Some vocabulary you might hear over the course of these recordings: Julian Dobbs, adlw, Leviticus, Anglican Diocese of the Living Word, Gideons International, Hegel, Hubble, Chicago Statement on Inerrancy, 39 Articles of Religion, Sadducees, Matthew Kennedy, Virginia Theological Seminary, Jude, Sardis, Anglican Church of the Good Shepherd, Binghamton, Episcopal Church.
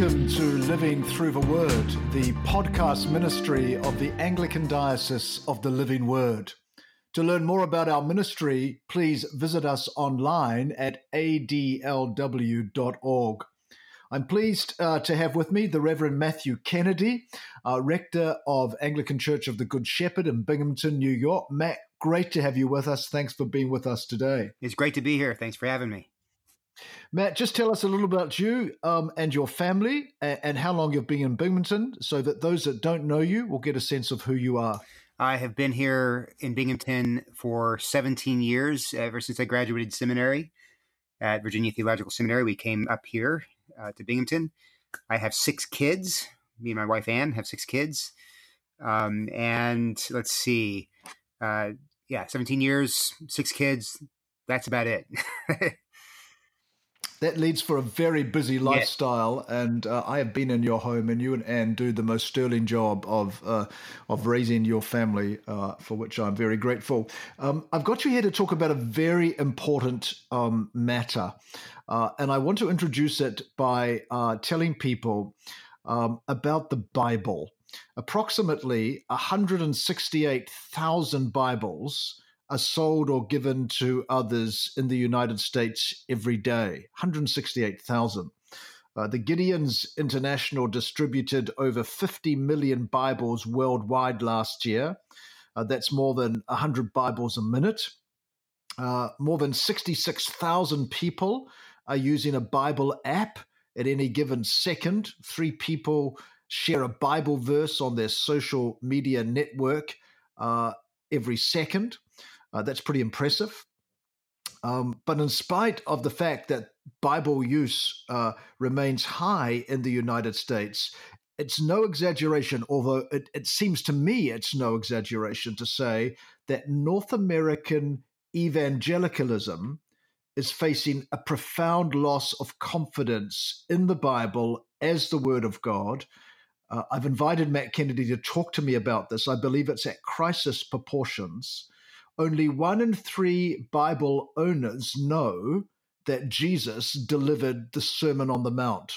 Welcome to Living Through the Word, the podcast ministry of the Anglican Diocese of the Living Word. To learn more about our ministry, please visit us online at adlw.org. I'm pleased to have with me the Reverend Matthew Kennedy, Rector of Anglican Church of the Good Shepherd in Binghamton, New York. Matt, great to have you with us. Thanks for being with us today. It's great to be here. Thanks for having me. Matt, just tell us a little about you and your family and how long you've been in Binghamton so that those that don't know you will get a sense of who you are. I have been here in Binghamton for 17 years, ever since I graduated seminary at Virginia Theological Seminary. We came up here to Binghamton. I have six kids. Me and my wife, Anne, have six kids. And let's see, 17 years, six kids. That's about it. That leads for a very busy lifestyle, and I have been in your home, and you and Anne do the most sterling job of raising your family, for which I'm very grateful. I've got you here to talk about a very important matter, and I want to introduce it by telling people about the Bible. Approximately 168,000 Bibles are sold or given to others in the United States every day, 168,000. The Gideons International distributed over 50 million Bibles worldwide last year. That's more than 100 Bibles a minute. More than 66,000 people are using a Bible app at any given second. Three people share a Bible verse on their social media network every second. That's pretty impressive. But in spite of the fact that Bible use remains high in the United States, it's no exaggeration, although it seems to me it's no exaggeration to say that North American evangelicalism is facing a profound loss of confidence in the Bible as the Word of God. I've invited Matt Kennedy to talk to me about this. I believe it's at crisis proportions. Only 1 in 3 Bible owners know that Jesus delivered the Sermon on the Mount.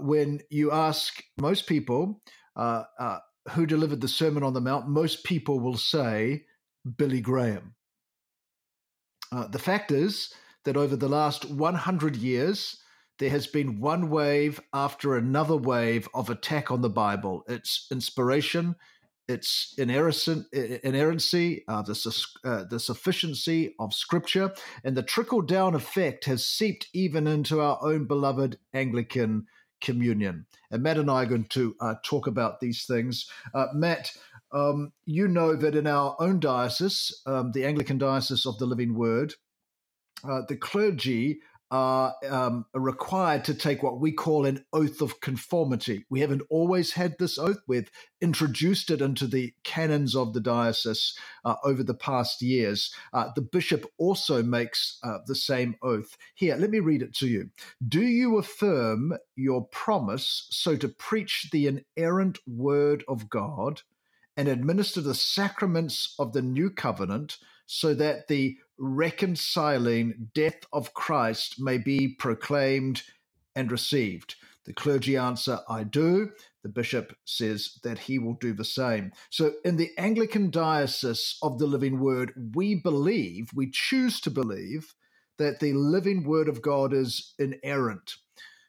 When you ask most people who delivered the Sermon on the Mount, most people will say Billy Graham. The fact is that over the last 100 years, there has been one wave after another wave of attack on the Bible. Its inspiration, its inerrancy, the sufficiency of Scripture, and the trickle-down effect has seeped even into our own beloved Anglican communion. And Matt and I are going to talk about these things. Matt, you know that in our own diocese, the Anglican Diocese of the Living Word, the clergy are required to take what we call an oath of conformity. We haven't always had this oath. We've introduced it into the canons of the diocese over the past years. The bishop also makes the same oath. Here, let me read it to you. Do you affirm your promise so to preach the inerrant word of God and administer the sacraments of the new covenant so that the reconciling death of Christ may be proclaimed and received? The clergy answer, I do. The bishop says that he will do the same. So in the Anglican Diocese of the Living Word, we choose to believe that the living word of God is inerrant.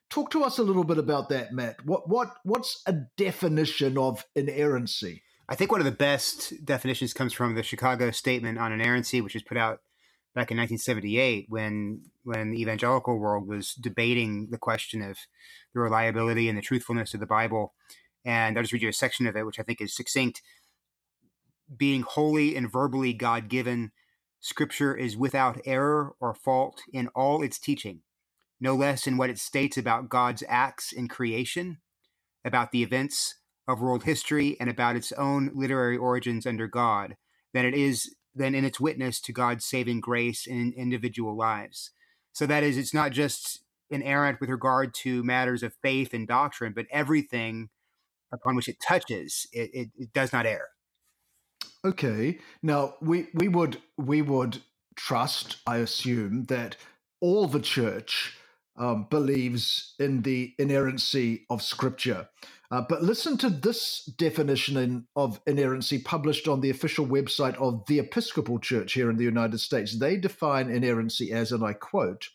Talk to us a little bit about that, Matt. What's a definition of inerrancy? I think one of the best definitions comes from the Chicago Statement on Inerrancy, which was put out back in 1978 when the evangelical world was debating the question of the reliability and the truthfulness of the Bible. And I'll just read you a section of it, which I think is succinct. Being wholly and verbally God-given, Scripture is without error or fault in all its teaching, no less in what it states about God's acts in creation, about the events of world history, and about its own literary origins under God, than in its witness to God's saving grace in individual lives. So that is, it's not just inerrant with regard to matters of faith and doctrine, but everything upon which it touches, it does not err. Okay. Now, we would trust, I assume, that all the church believes in the inerrancy of Scripture. But listen to this definition of inerrancy published on the official website of the Episcopal Church here in the United States. They define inerrancy as, and I quote,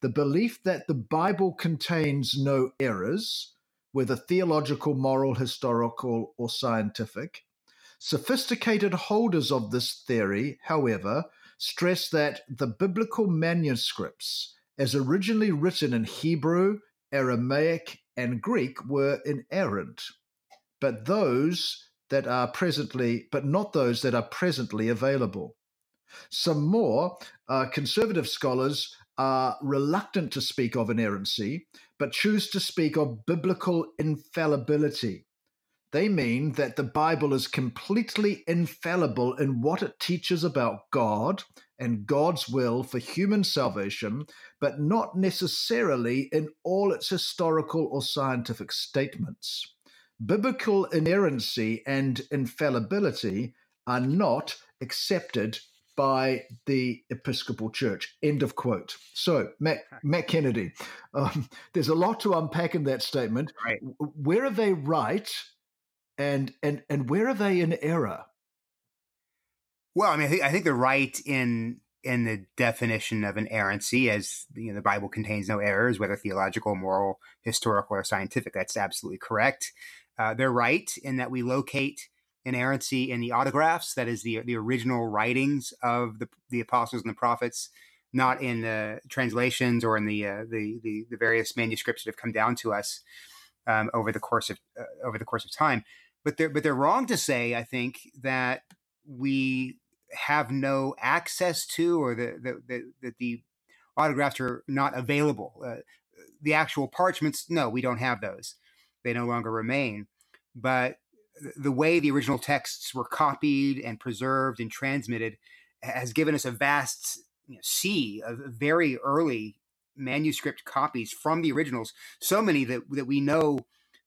"the belief that the Bible contains no errors, whether theological, moral, historical, or scientific. Sophisticated holders of this theory, however, stress that the biblical manuscripts, as originally written in Hebrew, Aramaic, and Greek, were inerrant, but not those that are presently available. Some more conservative scholars are reluctant to speak of inerrancy, but choose to speak of biblical infallibility. They mean that the Bible is completely infallible in what it teaches about God and God's will for human salvation, but not necessarily in all its historical or scientific statements. Biblical inerrancy and infallibility are not accepted by the Episcopal Church," end of quote. So, Matt Kennedy, there's a lot to unpack in that statement. Right. Where are they right, and where are they in error? Well, I mean, I think they're right in the definition of inerrancy, as the Bible contains no errors, whether theological, moral, historical, or scientific. That's absolutely correct. They're right in that we locate inerrancy in the autographs, that is the original writings of the apostles and the prophets, not in the translations or in the various manuscripts that have come down to us over the course of time. But they're wrong to say, I think, that we have no access to, or that the autographs are not available. The actual parchments, no, we don't have those; they no longer remain. But the way the original texts were copied and preserved and transmitted has given us a vast sea of very early manuscript copies from the originals, so many that we know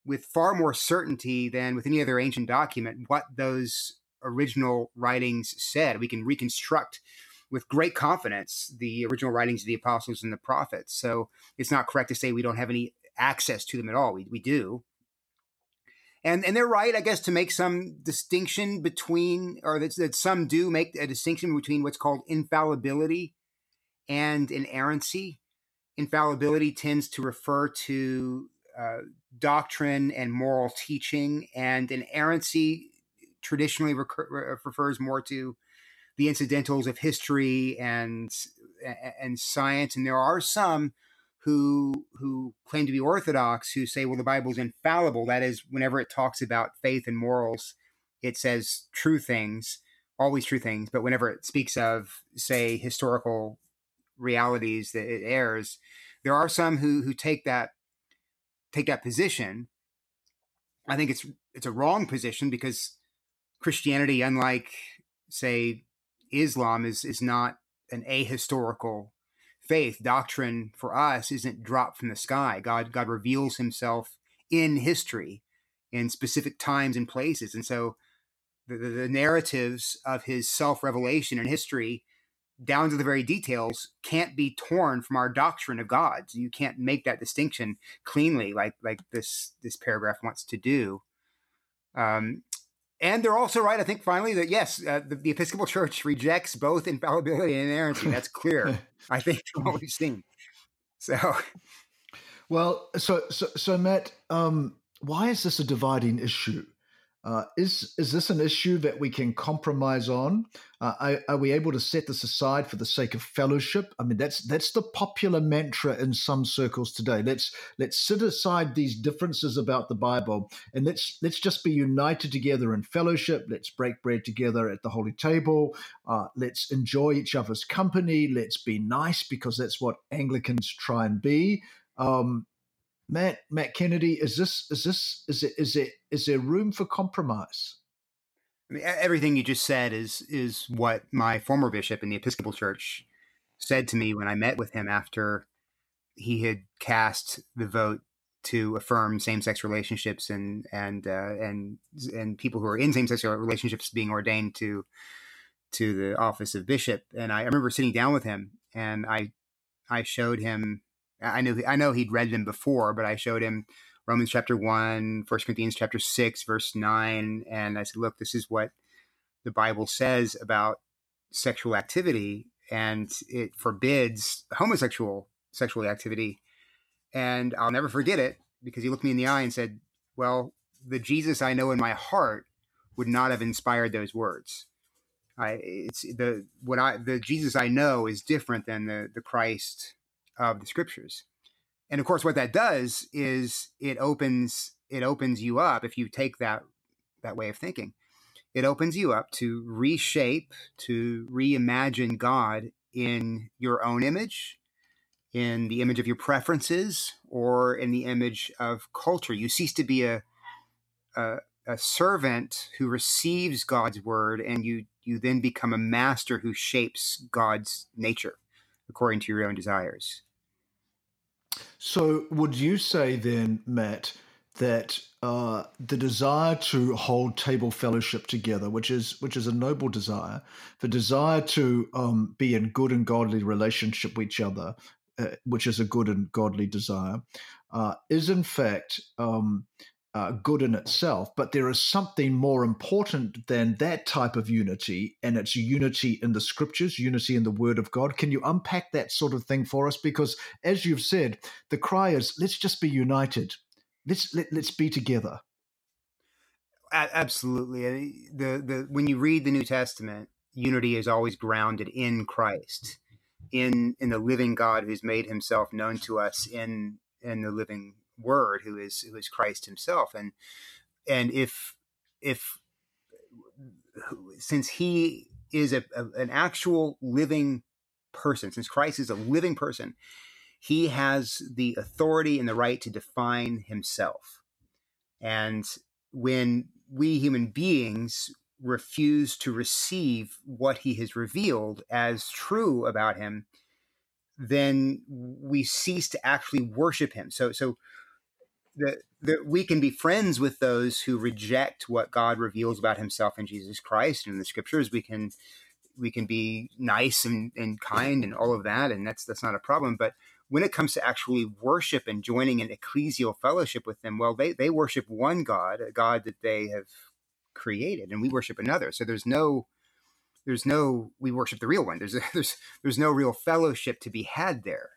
with far more certainty than with any other ancient document what those original writings said. We can reconstruct with great confidence the original writings of the apostles and the prophets. So it's not correct to say we don't have any access to them at all. We do. And they're right, I guess, to make some distinction between, or that some do make a distinction between what's called infallibility and inerrancy. Infallibility tends to refer to doctrine and moral teaching, and inerrancy traditionally refers more to the incidentals of history and science. And there are some who claim to be Orthodox, who say, well, the Bible's infallible. That is, whenever it talks about faith and morals, it says true things, always true things. But whenever it speaks of, say, historical realities, that it errs. There are some who take that position. I think it's a wrong position, because Christianity, unlike, say, Islam, is not an ahistorical faith. Doctrine for us isn't dropped from the sky. God reveals himself in history, in specific times and places. And so the narratives of his self-revelation in history, down to the very details, can't be torn from our doctrine of God. So you can't make that distinction cleanly like this paragraph wants to do. And they're also right, I think, finally, that yes, the Episcopal Church rejects both infallibility and inerrancy. That's clear, I think, from what we've seen. So Matt, why is this a dividing issue? Is this an issue that we can compromise on? Are we able to set this aside for the sake of fellowship? I mean, that's the popular mantra in some circles today. Let's set aside these differences about the Bible, and let's just be united together in fellowship. Let's break bread together at the holy table. Let's enjoy each other's company. Let's be nice, because that's what Anglicans try and be. Matt Kennedy, is there room for compromise? I mean, everything you just said is what my former bishop in the Episcopal Church said to me when I met with him after he had cast the vote to affirm same-sex relationships and people who are in same-sex relationships being ordained to the office of bishop. And I remember sitting down with him, and I showed him I know he'd read them before, but I showed him Romans chapter 1, 1 Corinthians chapter 6, verse 9. And I said, look, this is what the Bible says about sexual activity, and it forbids homosexual sexual activity. And I'll never forget it, because he looked me in the eye and said, well, the Jesus I know in my heart would not have inspired those words. The Jesus I know is different than the Christ of the Scriptures. And of course, what that does is it opens you up. If you take that way of thinking, it opens you up to reshape, to reimagine God in your own image, in the image of your preferences, or in the image of culture. You cease to be a servant who receives God's word, and you then become a master who shapes God's nature according to your own desires. So would you say then, Matt, that the desire to hold table fellowship together, which is a noble desire, the desire to be in good and godly relationship with each other, which is a good and godly desire, is in fact good in itself, but there is something more important than that type of unity, and it's unity in the Scriptures, unity in the Word of God. Can you unpack that sort of thing for us? Because as you've said, the cry is, let's just be united. Let's be together. Absolutely. When you read the New Testament, unity is always grounded in Christ, in the living God who's made himself known to us in the living Word, who is Christ himself. And if since he is an actual living person, since Christ is a living person, he has the authority and the right to define himself. And when we human beings refuse to receive what he has revealed as true about him, then we cease to actually worship him. So we can be friends with those who reject what God reveals about himself in Jesus Christ and in the Scriptures. We can be nice and kind and all of that, and that's not a problem. But when it comes to actually worship and joining an ecclesial fellowship with them, well, they worship one God, a God that they have created, and we worship another. So there's no we worship the real one. There's no real fellowship to be had there.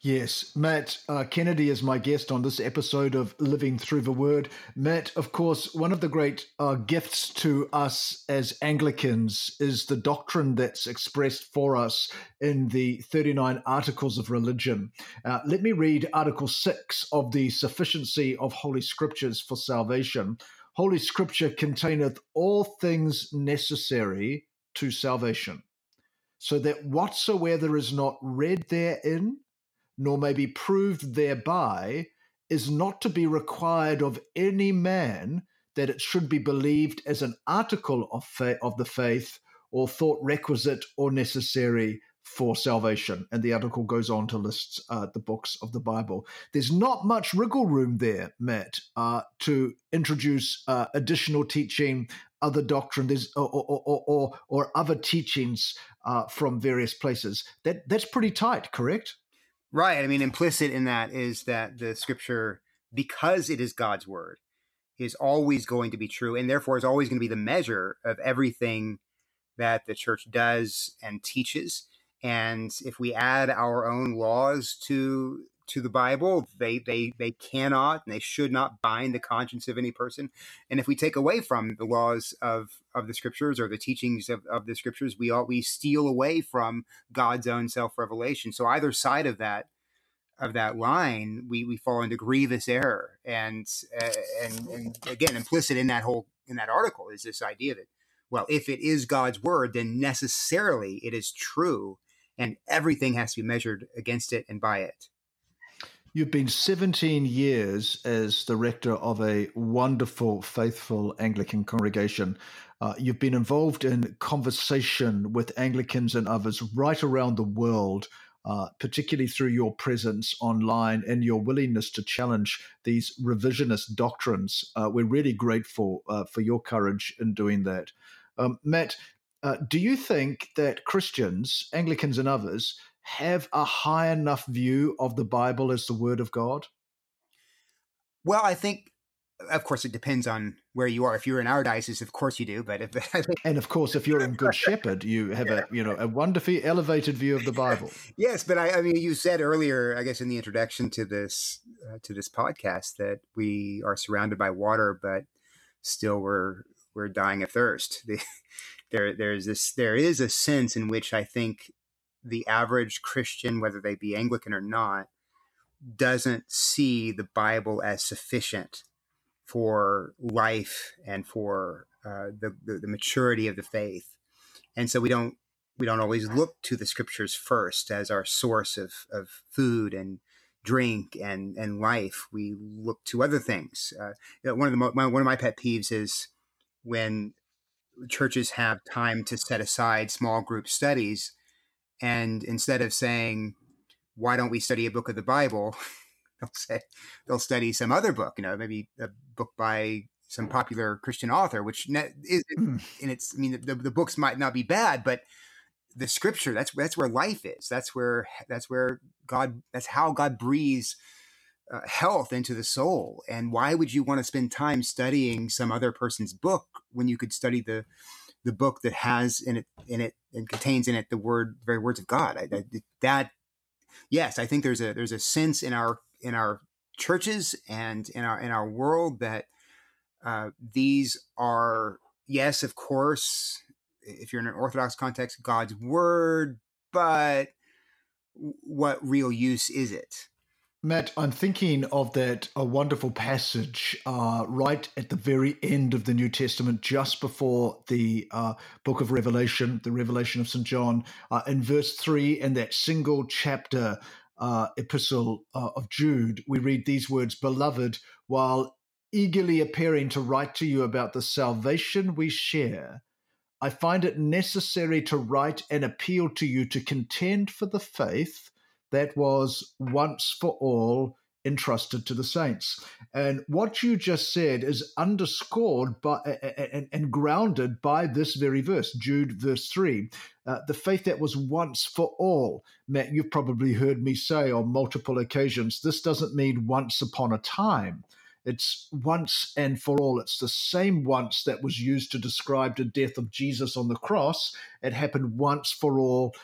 Yes, Matt Kennedy is my guest on this episode of Living Through the Word. Matt, of course, one of the great gifts to us as Anglicans is the doctrine that's expressed for us in the 39 Articles of Religion. Let me read Article 6 of the Sufficiency of Holy Scriptures for Salvation. Holy Scripture containeth all things necessary to salvation, so that whatsoever is not read therein, nor may be proved thereby, is not to be required of any man, that it should be believed as an article of the faith, or thought requisite or necessary for salvation. And the article goes on to list the books of the Bible. There's not much wriggle room there, Matt, to introduce additional teaching, other doctrine, or other teachings from various places. That's pretty tight, correct? Right. I mean, implicit in that is that the Scripture, because it is God's word, is always going to be true, and therefore is always going to be the measure of everything that the church does and teaches. And if we add our own laws to the Bible, they cannot and they should not bind the conscience of any person. And if we take away from the laws of the Scriptures or the teachings of the Scriptures, we steal away from God's own self-revelation. So either side of that line, we fall into grievous error. And again, implicit in that article is this idea that, well, if it is God's word, then necessarily it is true, and everything has to be measured against it and by it. You've been 17 years as the rector of a wonderful, faithful Anglican congregation. You've been involved in conversation with Anglicans and others right around the world, particularly through your presence online and your willingness to challenge these revisionist doctrines. We're really grateful for your courage in doing that. Matt, do you think that Christians, Anglicans and others, have a high enough view of the Bible as the Word of God? Well, I think, of course, it depends on where you are. If you're in our diocese, of course you do. But if, and of course, if you're in Good Shepherd, you have a wonderfully elevated view of the Bible. Yes, but I mean, you said earlier, I guess, in the introduction to this podcast, that we are surrounded by water, but still we're dying of thirst. There is a sense in which I think the average Christian, whether they be Anglican or not, doesn't see the Bible as sufficient for life and for the maturity of the faith, and so we don't always look to the Scriptures first as our source of food and drink and life. We look to other things. One of my pet peeves is when churches have time to set aside small group studies, and instead of saying, "Why don't we study a book of the Bible?" They'll study some other book, maybe a book by some popular Christian author, which is, and it's, I mean, the books might not be bad, but the Scripture, that's where life is. That's where God, that's how God breathes health into the soul. And why would you want to spend time studying some other person's book when you could study the book that has in it and contains in it the very words of God? Yes, I think there's a sense in our churches and in our world that these are, yes, of course, if you're in an Orthodox context, God's word, but what real use is it? Matt, I'm thinking of a wonderful passage right at the very end of the New Testament, just before the book of Revelation, the Revelation of St. John, in verse 3, in that single chapter epistle of Jude, we read these words, "Beloved, while eagerly appearing to write to you about the salvation we share, I find it necessary to write an appeal to you to contend for the faith that was once for all entrusted to the saints." And what you just said is underscored by and grounded by this very verse, Jude verse 3, the faith that was once for all. Matt, you've probably heard me say on multiple occasions, this doesn't mean once upon a time. It's once and for all. It's the same once that was used to describe the death of Jesus on the cross. It happened once for all,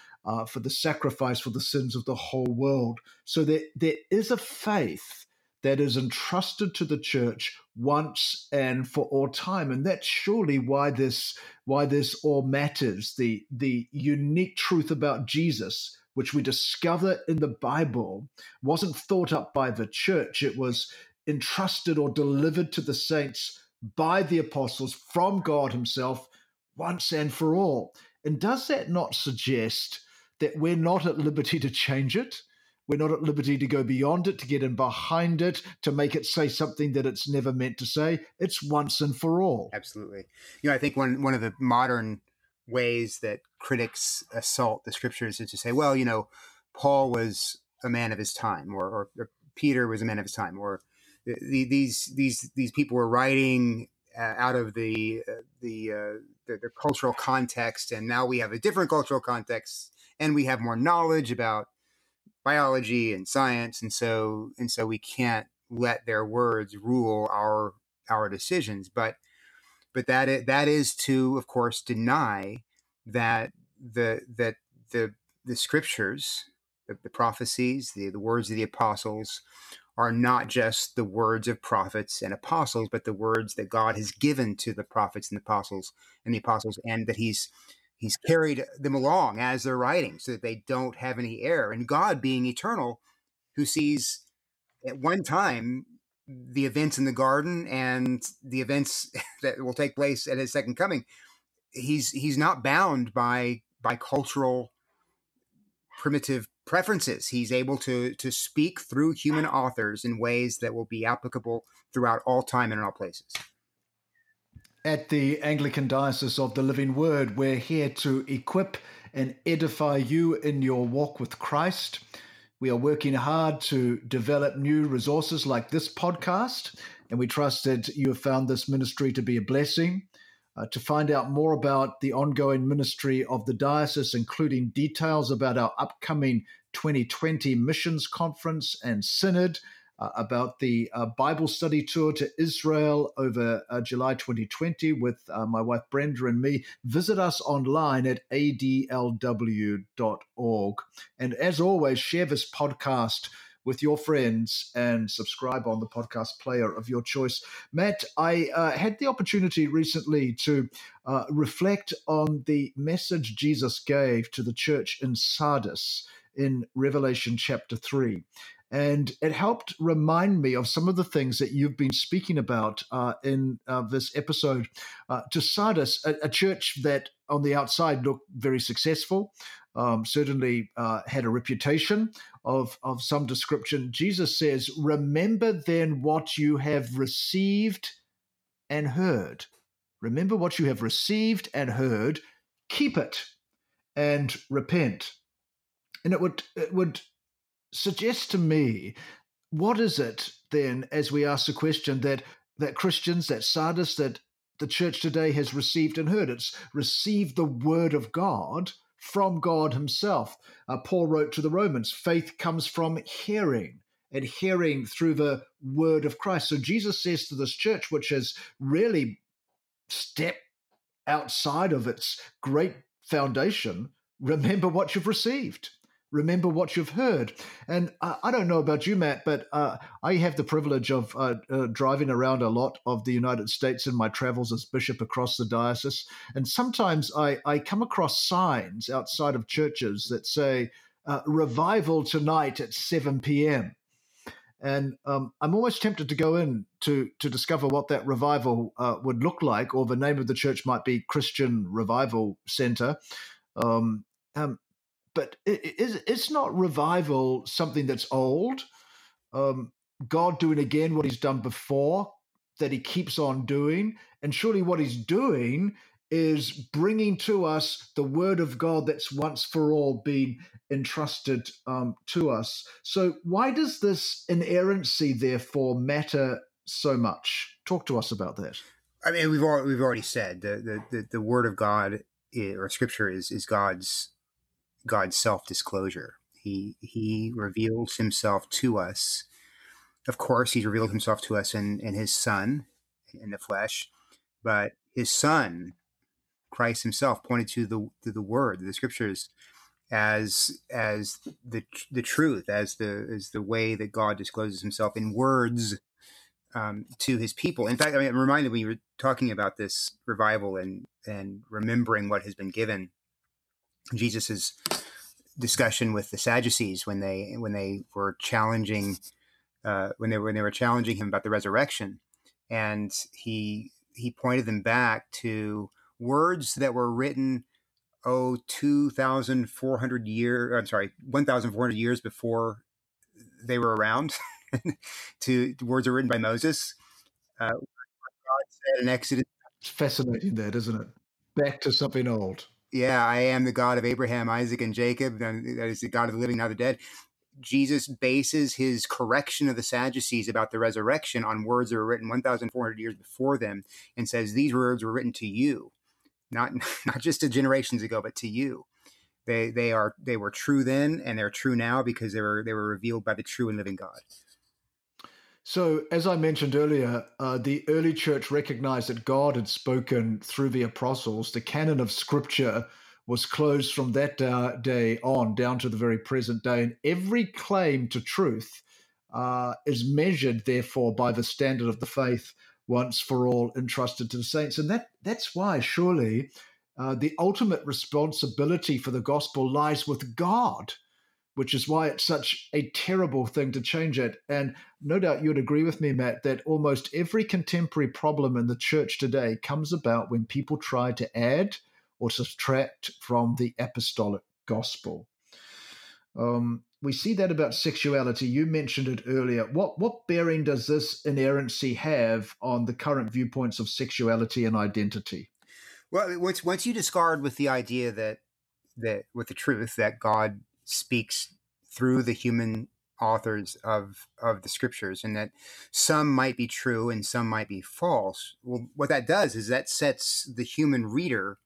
for the sacrifice for the sins of the whole world. So there is a faith that is entrusted to the church once and for all time. And that's surely why this all matters, the unique truth about Jesus, which we discover in the Bible, wasn't thought up by the church. It was entrusted or delivered to the saints by the apostles from God himself once and for all. And does that not suggest that we're not at liberty to change it? We're not at liberty to go beyond it, to get in behind it, to make it say something that it's never meant to say? It's once and for all. Absolutely. I think one of the modern ways that critics assault the Scriptures is to say, well, Paul was a man of his time, or Peter was a man of his time, or these people were writing out of the cultural context, and now we have a different cultural context, and we have more knowledge about biology and science, and so we can't let their words rule our decisions. But that is to, of course, deny that the Scriptures, the prophecies, the words of the apostles, are not just the words of prophets and apostles, but the words that God has given to the prophets and the apostles, and that He's carried them along as they're writing, so that they don't have any error. And God, being eternal, who sees at one time the events in the garden and the events that will take place at his second coming, He's not bound by cultural primitive preferences. He's able to speak through human authors in ways that will be applicable throughout all time and in all places. At the Anglican Diocese of the Living Word, we're here to equip and edify you in your walk with Christ. We are working hard to develop new resources like this podcast, and we trust that you have found this ministry to be a blessing. To find out more about the ongoing ministry of the diocese, including details about our upcoming 2020 missions conference and synod, about the Bible study tour to Israel over July 2020 with my wife Brenda and me. Visit us online at adlw.org. And as always, share this podcast with your friends and subscribe on the podcast player of your choice. Matt, I had the opportunity recently to reflect on the message Jesus gave to the church in Sardis in Revelation chapter 3. And it helped remind me of some of the things that you've been speaking about in this episode. To Sardis, a church that on the outside looked very successful, certainly had a reputation of some description. Jesus says, remember then what you have received and heard. Remember what you have received and heard, keep it and repent. And it would suggest to me, what is it then, as we ask the question, that Christians, that Sardis, that the church today has received and heard? It's received the word of God from God himself. Paul wrote to the Romans, faith comes from hearing, and hearing through the word of Christ. So Jesus says to this church, which has really stepped outside of its great foundation, remember what you've received. Remember what you've heard. And I don't know about you, Matt, but I have the privilege of driving around a lot of the United States in my travels as bishop across the diocese. And sometimes I come across signs outside of churches that say, revival tonight at 7 p.m. And I'm almost tempted to go in to discover what that revival would look like, or the name of the church might be Christian Revival Center. But it's not revival something that's old, God doing again what he's done before, that he keeps on doing. And surely what he's doing is bringing to us the word of God that's once for all been entrusted to us. So why does this inerrancy, therefore, matter so much? Talk to us about that. I mean, we've already said the word of God, or Scripture, is God's self-disclosure. He reveals himself to us. Of course, he's revealed himself to us in his Son, in the flesh, but his Son, Christ himself, pointed to the Word, the Scriptures, as the truth, as the way that God discloses himself in words to his people. In fact, I mean, I'm reminded when you were talking about this revival and remembering what has been given, Jesus's discussion with the Sadducees when they were challenging him about the resurrection, and he pointed them back to words that were written 1,400 years before they were around. to words that were written by Moses. God said in Exodus. It's fascinating, that isn't it? Back to something old. Yeah, I am the God of Abraham, Isaac, and Jacob. That is the God of the living, not the dead. Jesus bases his correction of the Sadducees about the resurrection on words that were written 1,400 years before them, and says these words were written to you, not just to generations ago, but to you. They were true then, and they're true now because they were revealed by the true and living God. So, as I mentioned earlier, the early church recognized that God had spoken through the apostles. The canon of Scripture was closed from that day on down to the very present day. And every claim to truth is measured, therefore, by the standard of the faith once for all entrusted to the saints. And that's why, surely, the ultimate responsibility for the gospel lies with God, which is why it's such a terrible thing to change it. And no doubt you'd agree with me, Matt, that almost every contemporary problem in the church today comes about when people try to add or subtract from the apostolic gospel. We see that about sexuality. You mentioned it earlier. What bearing does this inerrancy have on the current viewpoints of sexuality and identity? Well, once you discard with the idea that with the truth that God speaks through the human authors of the Scriptures, and that some might be true and some might be false. Well, what that does is that sets the human reader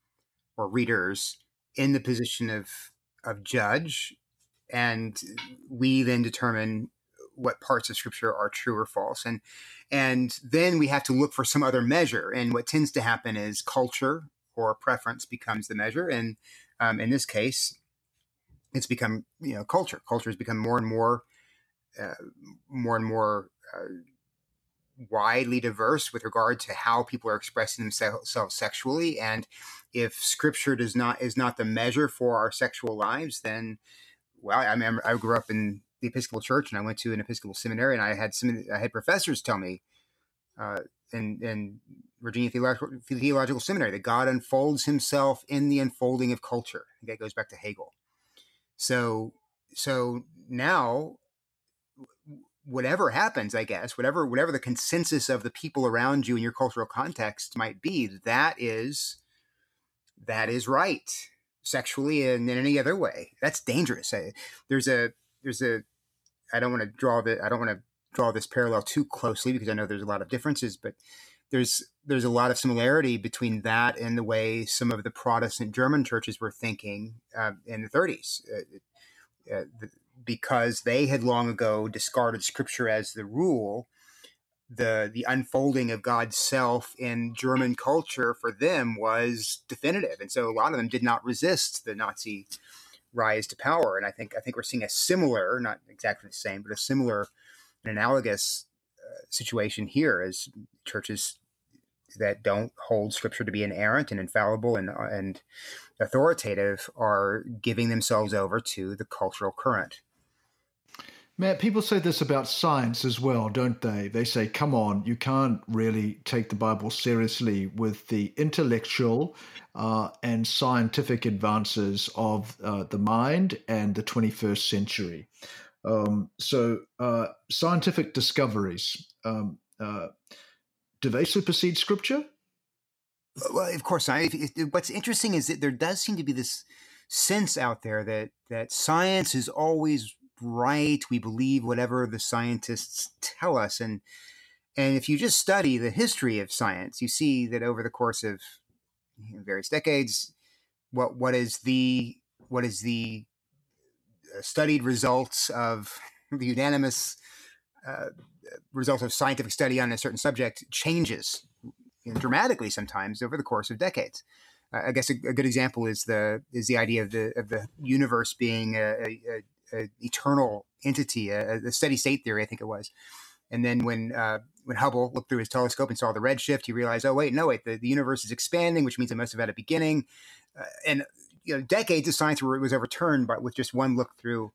or readers in the position of judge And we then determine what parts of Scripture are true or false. And then we have to look for some other measure. And what tends to happen is culture or preference becomes the measure. And in this case, it's become, you know, culture. Culture has become more and more widely diverse with regard to how people are expressing themselves sexually. And if Scripture is not the measure for our sexual lives, then, well, I mean, I grew up in the Episcopal Church, and I went to an Episcopal seminary, and I had professors tell me in Virginia Theological Seminary that God unfolds himself in the unfolding of culture. I think that goes back to Hegel. So now, whatever happens, I guess, whatever the consensus of the people around you in your cultural context might be, that is right sexually and in any other way. That's dangerous. I don't want to draw this parallel too closely because I know there's a lot of differences, but there's a lot of similarity between that and the way some of the Protestant German churches were thinking in the 30s. Because they had long ago discarded Scripture as the rule, the unfolding of God's self in German culture for them was definitive. And so a lot of them did not resist the Nazi rise to power. And I think we're seeing a similar, not exactly the same, but a similar and analogous situation here as churches that don't hold Scripture to be inerrant and infallible and authoritative are giving themselves over to the cultural current. Matt, people say this about science as well, don't they? They say, come on, you can't really take the Bible seriously with the intellectual and scientific advances of the mind and the 21st century. So scientific discoveries, do they supersede Scripture? Well, of course not. What's interesting is that there does seem to be this sense out there that science is always right. We believe whatever the scientists tell us, and if you just study the history of science, you see that over the course of various decades, what is the studied results of the unanimous results of scientific study on a certain subject changes dramatically sometimes over the course of decades. I guess a good example is the idea of the universe being a eternal entity, a steady state theory, I think it was. And then when Hubble looked through his telescope and saw the redshift, he realized, the universe is expanding, which means it must have had a beginning. And you know, decades of science where it was overturned, but with just one look through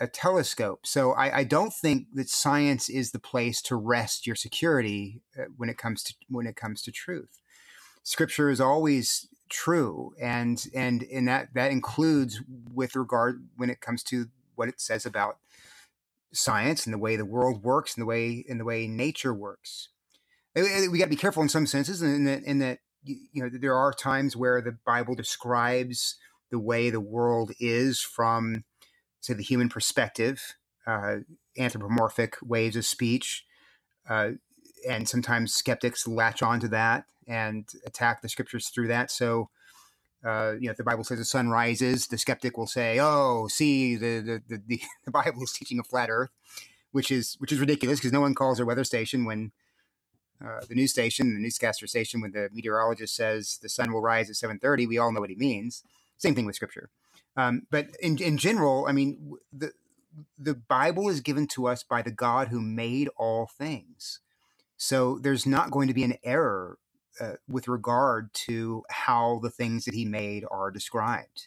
a telescope. So I don't think that science is the place to rest your security when it comes to truth. Scripture is always true, and that includes with regard when it comes to what it says about science and the way the world works and the way nature works. We got to be careful in some senses, in that you know there are times where the Bible describes the way the world is from, say, the human perspective, anthropomorphic ways of speech, and sometimes skeptics latch onto that and attack the Scriptures through that. So, if the Bible says the sun rises, the skeptic will say, "Oh, see, the Bible is teaching a flat Earth," which is ridiculous because no one calls their weather station when the newscaster station, when the meteorologist says the sun will rise at 7:30. We all know what he means. Same thing with Scripture. But in general, I mean, the Bible is given to us by the God who made all things. So there's not going to be an error with regard to how the things that he made are described.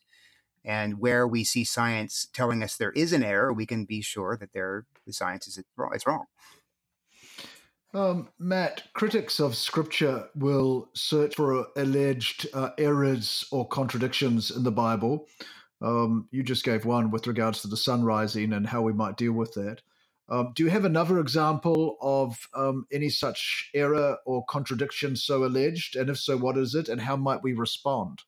And where we see science telling us there is an error, we can be sure that the science is wrong. It's wrong. Matt, critics of Scripture will search for alleged errors or contradictions in the Bible. You just gave one with regards to the sun rising and how we might deal with that. Do you have another example of any such error or contradiction so alleged? And if so, what is it and how might we respond?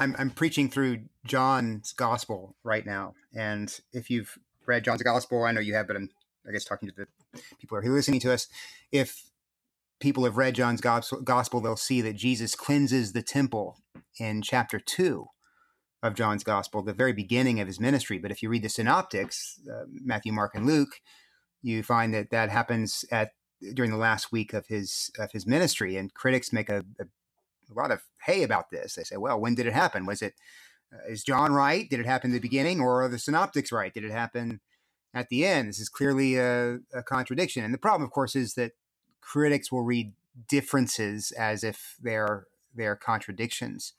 I'm preaching through John's Gospel right now. And if you've read John's Gospel, I know you have, but I guess talking to the people who are listening to us, if people have read John's Gospel, they'll see that Jesus cleanses the temple in chapter 2 of John's gospel, the very beginning of his ministry. But if you read the synoptics, Matthew, Mark, and Luke, you find that that happens during the last week of his ministry. And critics make a lot of hay about this. They say, well, when did it happen? Was it, is John right? Did it happen in the beginning, or are the synoptics right? Did it happen at the end? This is clearly a contradiction. And the problem, of course, is that critics will read differences as if they're contradictions.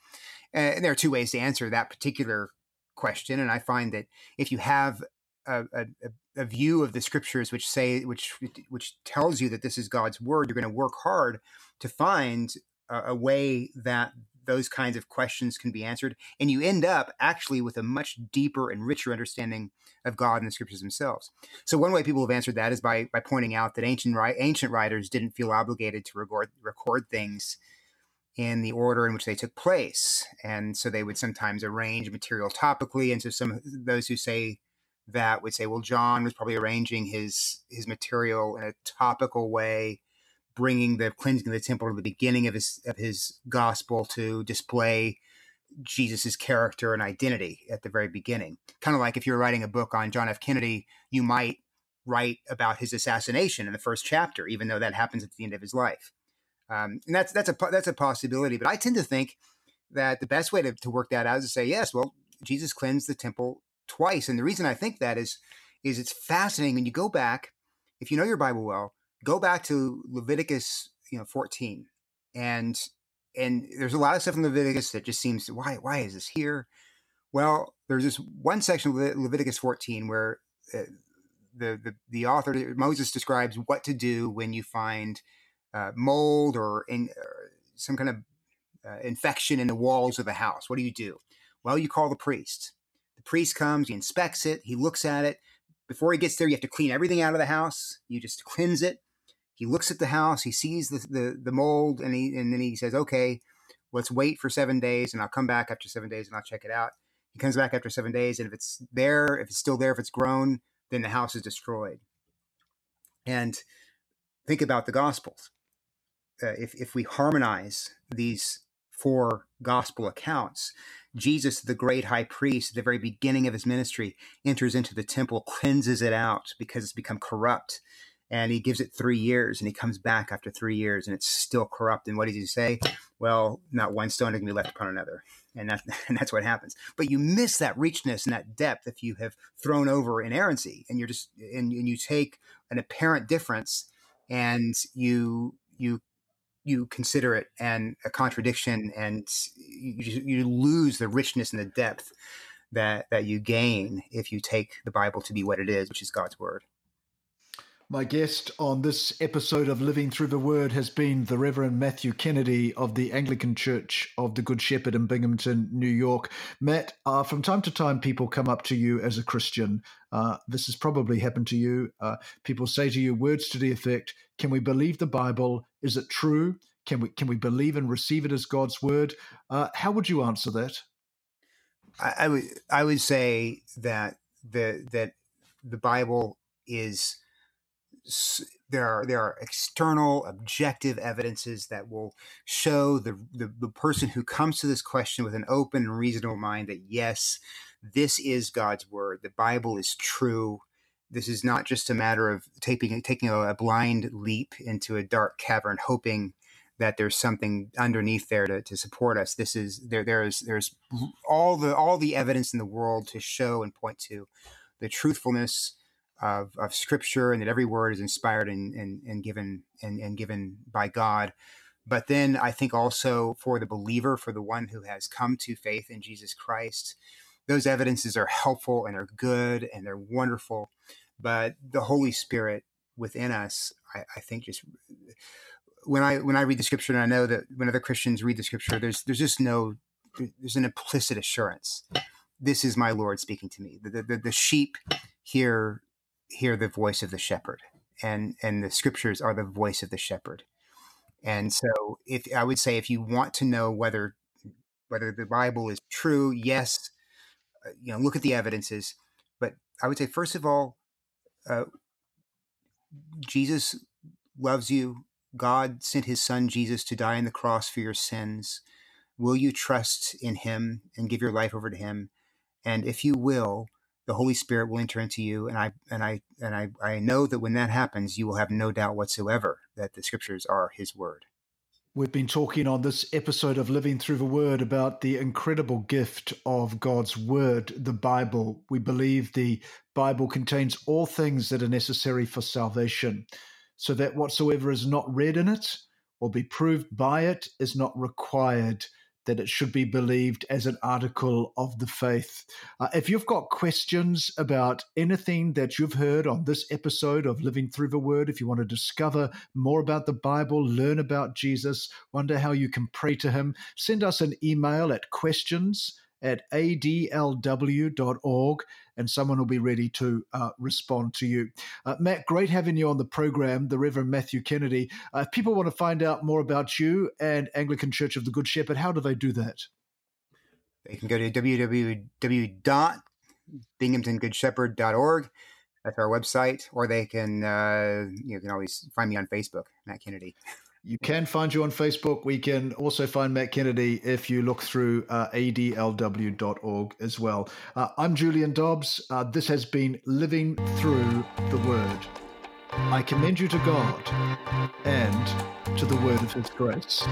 And there are two ways to answer that particular question. And I find that if you have a view of the scriptures which tells you that this is God's word, you're going to work hard to find a way that those kinds of questions can be answered. And you end up actually with a much deeper and richer understanding of God and the scriptures themselves. So one way people have answered that is by pointing out that ancient writers didn't feel obligated to record things in the order in which they took place. And so they would sometimes arrange material topically. And so some of those who say that would say, well, John was probably arranging his material in a topical way, bringing the cleansing of the temple to the beginning of his gospel to display Jesus's character and identity at the very beginning. Kind of like if you're writing a book on John F. Kennedy, you might write about his assassination in the first chapter, even though that happens at the end of his life. And that's a possibility. But I tend to think that the best way to work that out is to say, yes, well, Jesus cleansed the temple twice. And the reason I think that is it's fascinating when you go back, if you know your Bible well, go back to Leviticus, 14, and there's a lot of stuff in Leviticus that just seems, why is this here? Well, there's this one section of Leviticus 14 where the author, Moses, describes what to do when you find mold or some kind of infection in the walls of the house. What do? Well, you call the priest. The priest comes, he inspects it, he looks at it. Before he gets there, you have to clean everything out of the house. You just cleanse it. He looks at the house, he sees the mold, and then he says, okay, let's wait for 7 days, and I'll come back after 7 days, and I'll check it out. He comes back after 7 days, and if it's still there, if it's grown, then the house is destroyed. And think about the Gospels. If we harmonize these four Gospel accounts, Jesus, the great high priest, at the very beginning of his ministry, enters into the temple, cleanses it out because it's become corrupt. And he gives it 3 years, and he comes back after 3 years, and it's still corrupt. And what does he say? Well, not one stone is going to be left upon another. And that's what happens. But you miss that richness and that depth if you have thrown over inerrancy, and you take an apparent difference and you consider it a contradiction, and you lose the richness and the depth that you gain if you take the Bible to be what it is, which is God's word. My guest on this episode of Living Through the Word has been the Reverend Matthew Kennedy of the Anglican Church of the Good Shepherd in Binghamton, New York. Matt, from time to time, people come up to you as a Christian. This has probably happened to you. People say to you words to the effect, can we believe the Bible? Is it true? Can we believe and receive it as God's word? How would you answer that? I would say that the Bible is... There are external, objective evidences that will show the person who comes to this question with an open and reasonable mind that, yes, this is God's word. The Bible is true. This is not just a matter of taking a blind leap into a dark cavern, hoping that there's something underneath there to support us. This is there's all the evidence in the world to show and point to the truthfulness of scripture, and that every word is inspired and given by God. But then I think also for the believer, for the one who has come to faith in Jesus Christ, those evidences are helpful and are good and they're wonderful. But the Holy Spirit within us, I think, just when I read the scripture, and I know that when other Christians read the scripture, there's an implicit assurance. This is my Lord speaking to me. The sheep hear the voice of the shepherd, and the scriptures are the voice of the shepherd. And so if you want to know whether the Bible is true, yes, look at the evidences. But I would say, first of all, Jesus loves you. God sent his son Jesus to die on the cross for your sins. Will you trust in him and give your life over to him? And if you will, the Holy Spirit will enter into you. And I know that when that happens, you will have no doubt whatsoever that the scriptures are his word. We've been talking on this episode of Living Through the Word about the incredible gift of God's Word, the Bible. We believe the Bible contains all things that are necessary for salvation, so that whatsoever is not read in it or be proved by it is not required, that it should be believed as an article of the faith. If you've got questions about anything that you've heard on this episode of Living Through the Word, if you want to discover more about the Bible, learn about Jesus, wonder how you can pray to him, send us an email at questions@adlw.org, and someone will be ready to respond to you. Matt, great having you on the program, the Reverend Matthew Kennedy. If people want to find out more about you and Anglican Church of the Good Shepherd, how do they do that? They can go to www.binghamtongoodshepherd.org. That's our website. Or they can, you can always find me on Facebook, Matt Kennedy. You can find you on Facebook. We can also find Matt Kennedy if you look through adlw.org as well. I'm Julian Dobbs. This has been Living Through the Word. I commend you to God and to the word of his grace.